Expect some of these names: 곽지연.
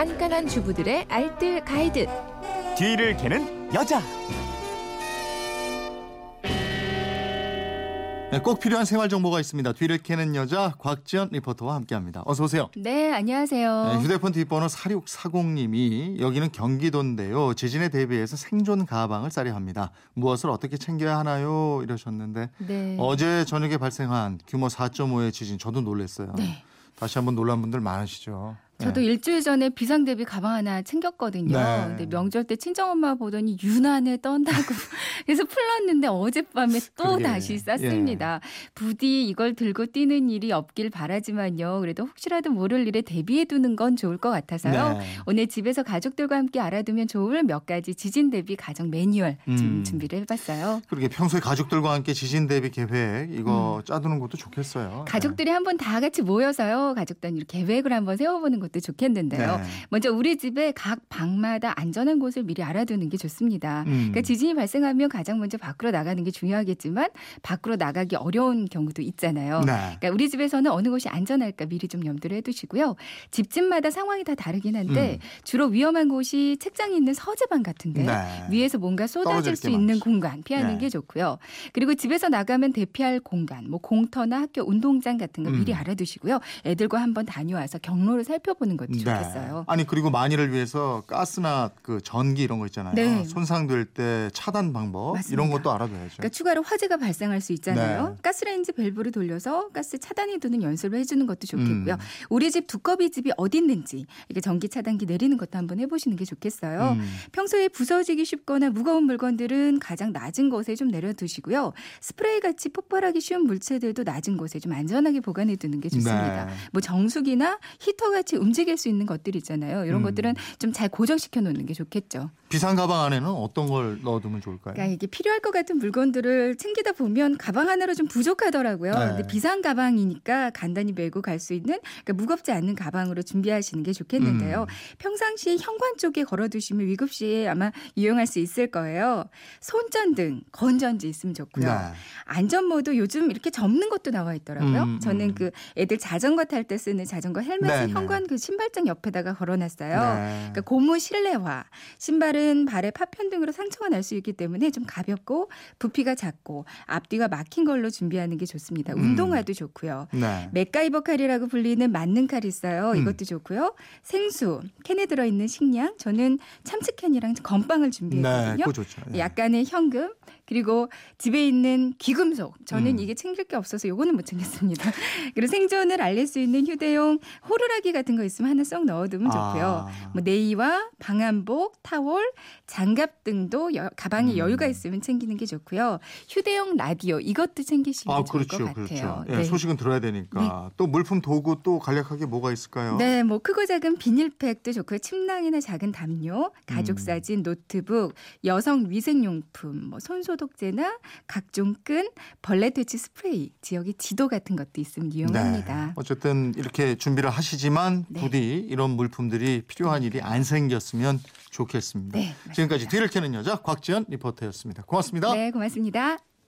깐깐한 주부들의 알뜰 가이드. 뒤를 캐는 여자. 네, 꼭 필요한 생활 정보가 있습니다. 뒤를 캐는 여자 곽지연 리포터와 함께합니다. 어서 오세요. 네, 안녕하세요. 네, 휴대폰 뒷번호 4640님이 여기는 경기도인데요. 지진에 대비해서 생존 가방을 싸려 합니다. 무엇을 어떻게 챙겨야 하나요? 이러셨는데 네. 어제 저녁에 발생한 규모 4.5의 지진 저도 놀랐어요. 네. 다시 한번 놀란 분들 많으시죠. 저도 네. 일주일 전에 비상 대비 가방 하나 챙겼거든요. 네. 근데 명절 때 친정엄마 보더니 유난히 떤다고 그래서 풀렀는데 어젯밤에 또 그게, 다시 쌌습니다. 예. 부디 이걸 들고 뛰는 일이 없길 바라지만요. 그래도 혹시라도 모를 일에 대비해 두는 건 좋을 것 같아서요. 네. 오늘 집에서 가족들과 함께 알아두면 좋을 몇 가지 지진 대비 가정 매뉴얼 준비를 해봤어요. 그러게 평소에 가족들과 함께 지진 대비 계획 이거 짜두는 것도 좋겠어요. 가족들이 네. 한번 다 같이 모여서요. 가족 단위로 계획을 한번 세워보는 것도 좋겠는데요. 네. 먼저 우리 집에 각 방마다 안전한 곳을 미리 알아두는 게 좋습니다. 그러니까 지진이 발생하면 가장 먼저 밖으로 나가는 게 중요하겠지만 밖으로 나가기 어려운 경우도 있잖아요. 네. 그러니까 우리 집에서는 어느 곳이 안전할까 미리 좀 염두를 해두시고요. 집집마다 상황이 다 다르긴 한데 주로 위험한 곳이 책장이 있는 서재방 같은데 네. 위에서 뭔가 쏟아질 수 있는 공간 피하는 네. 게 좋고요. 그리고 집에서 나가면 대피할 공간, 뭐 공터나 학교 운동장 같은 거 미리 알아두시고요. 애들과 한번 다녀와서 경로를 살펴보시고요. 보는 것도 좋겠어요. 네. 아니 그리고 만일을 위해서 가스나 그 전기 이런 거 있잖아요. 네. 손상될 때 차단 방법 맞습니다. 이런 것도 알아둬야죠. 그러니까 추가로 화재가 발생할 수 있잖아요. 네. 가스레인지 밸브를 돌려서 가스 차단해두는 연습을 해주는 것도 좋겠고요. 우리 집 두꺼비 집이 어디 있는지 이렇게 전기 차단기 내리는 것도 한번 해보시는 게 좋겠어요. 평소에 부서지기 쉽거나 무거운 물건들은 가장 낮은 곳에 좀 내려두시고요. 스프레이 같이 폭발하기 쉬운 물체들도 낮은 곳에 좀 안전하게 보관해두는 게 좋습니다. 네. 뭐 정수기나 히터 같이 움직일 수 있는 것들 있잖아요. 이런 것들은 좀 잘 고정시켜 놓는 게 좋겠죠. 비상 가방 안에는 어떤 걸 넣어두면 좋을까요? 그러니까 이게 필요할 것 같은 물건들을 챙기다 보면 가방 하나로 좀 부족하더라고요. 네. 근데 비상 가방이니까 간단히 메고 갈 수 있는 그러니까 무겁지 않은 가방으로 준비하시는 게 좋겠는데요. 평상시에 현관 쪽에 걸어두시면 위급 시에 아마 이용할 수 있을 거예요. 손전등, 건전지 있으면 좋고요. 네. 안전모도 요즘 이렇게 접는 것도 나와 있더라고요. 저는 그 애들 자전거 탈 때 쓰는 자전거 헬멧을 네. 현관 그 신발장 옆에다가 걸어놨어요. 네. 그러니까 고무 실내화. 신발은 발에 파편 등으로 상처가 날 수 있기 때문에 좀 가볍고 부피가 작고 앞뒤가 막힌 걸로 준비하는 게 좋습니다. 운동화도 좋고요. 네. 맥가이버 칼이라고 불리는 만능 칼이 있어요. 이것도 좋고요. 생수, 캔에 들어있는 식량. 저는 참치캔이랑 건빵을 준비했거든요. 네, 그거 좋죠. 네. 약간의 현금. 그리고 집에 있는 귀금속. 저는 이게 챙길 게 없어서 요거는 못 챙겼습니다. 그리고 생존을 알릴 수 있는 휴대용 호루라기 같은 거 있으면 하나 쏙 넣어두면 좋고요. 뭐 네이와 방한복, 타월, 장갑 등도 가방에 여유가 있으면 챙기는 게 좋고요. 휴대용 라디오 이것도 챙기시면 좋을 그렇죠, 것 그렇죠. 같아요. 네. 네. 소식은 들어야 되니까. 네. 또 물품 도구 또 간략하게 뭐가 있을까요? 네. 뭐 크고 작은 비닐팩도 좋고요. 침낭이나 작은 담요, 가족사진, 노트북, 여성 위생용품, 뭐 손소독제나 각종 끈, 벌레 퇴치 스프레이, 지역의 지도 같은 것도 있으면 유용합니다. 네. 어쨌든 이렇게 준비를 하시지만 네. 부디 이런 물품들이 필요한 일이 안 생겼으면 좋겠습니다. 네, 지금까지 뒤를 캐는 여자 곽지연 리포터였습니다. 고맙습니다. 네, 고맙습니다.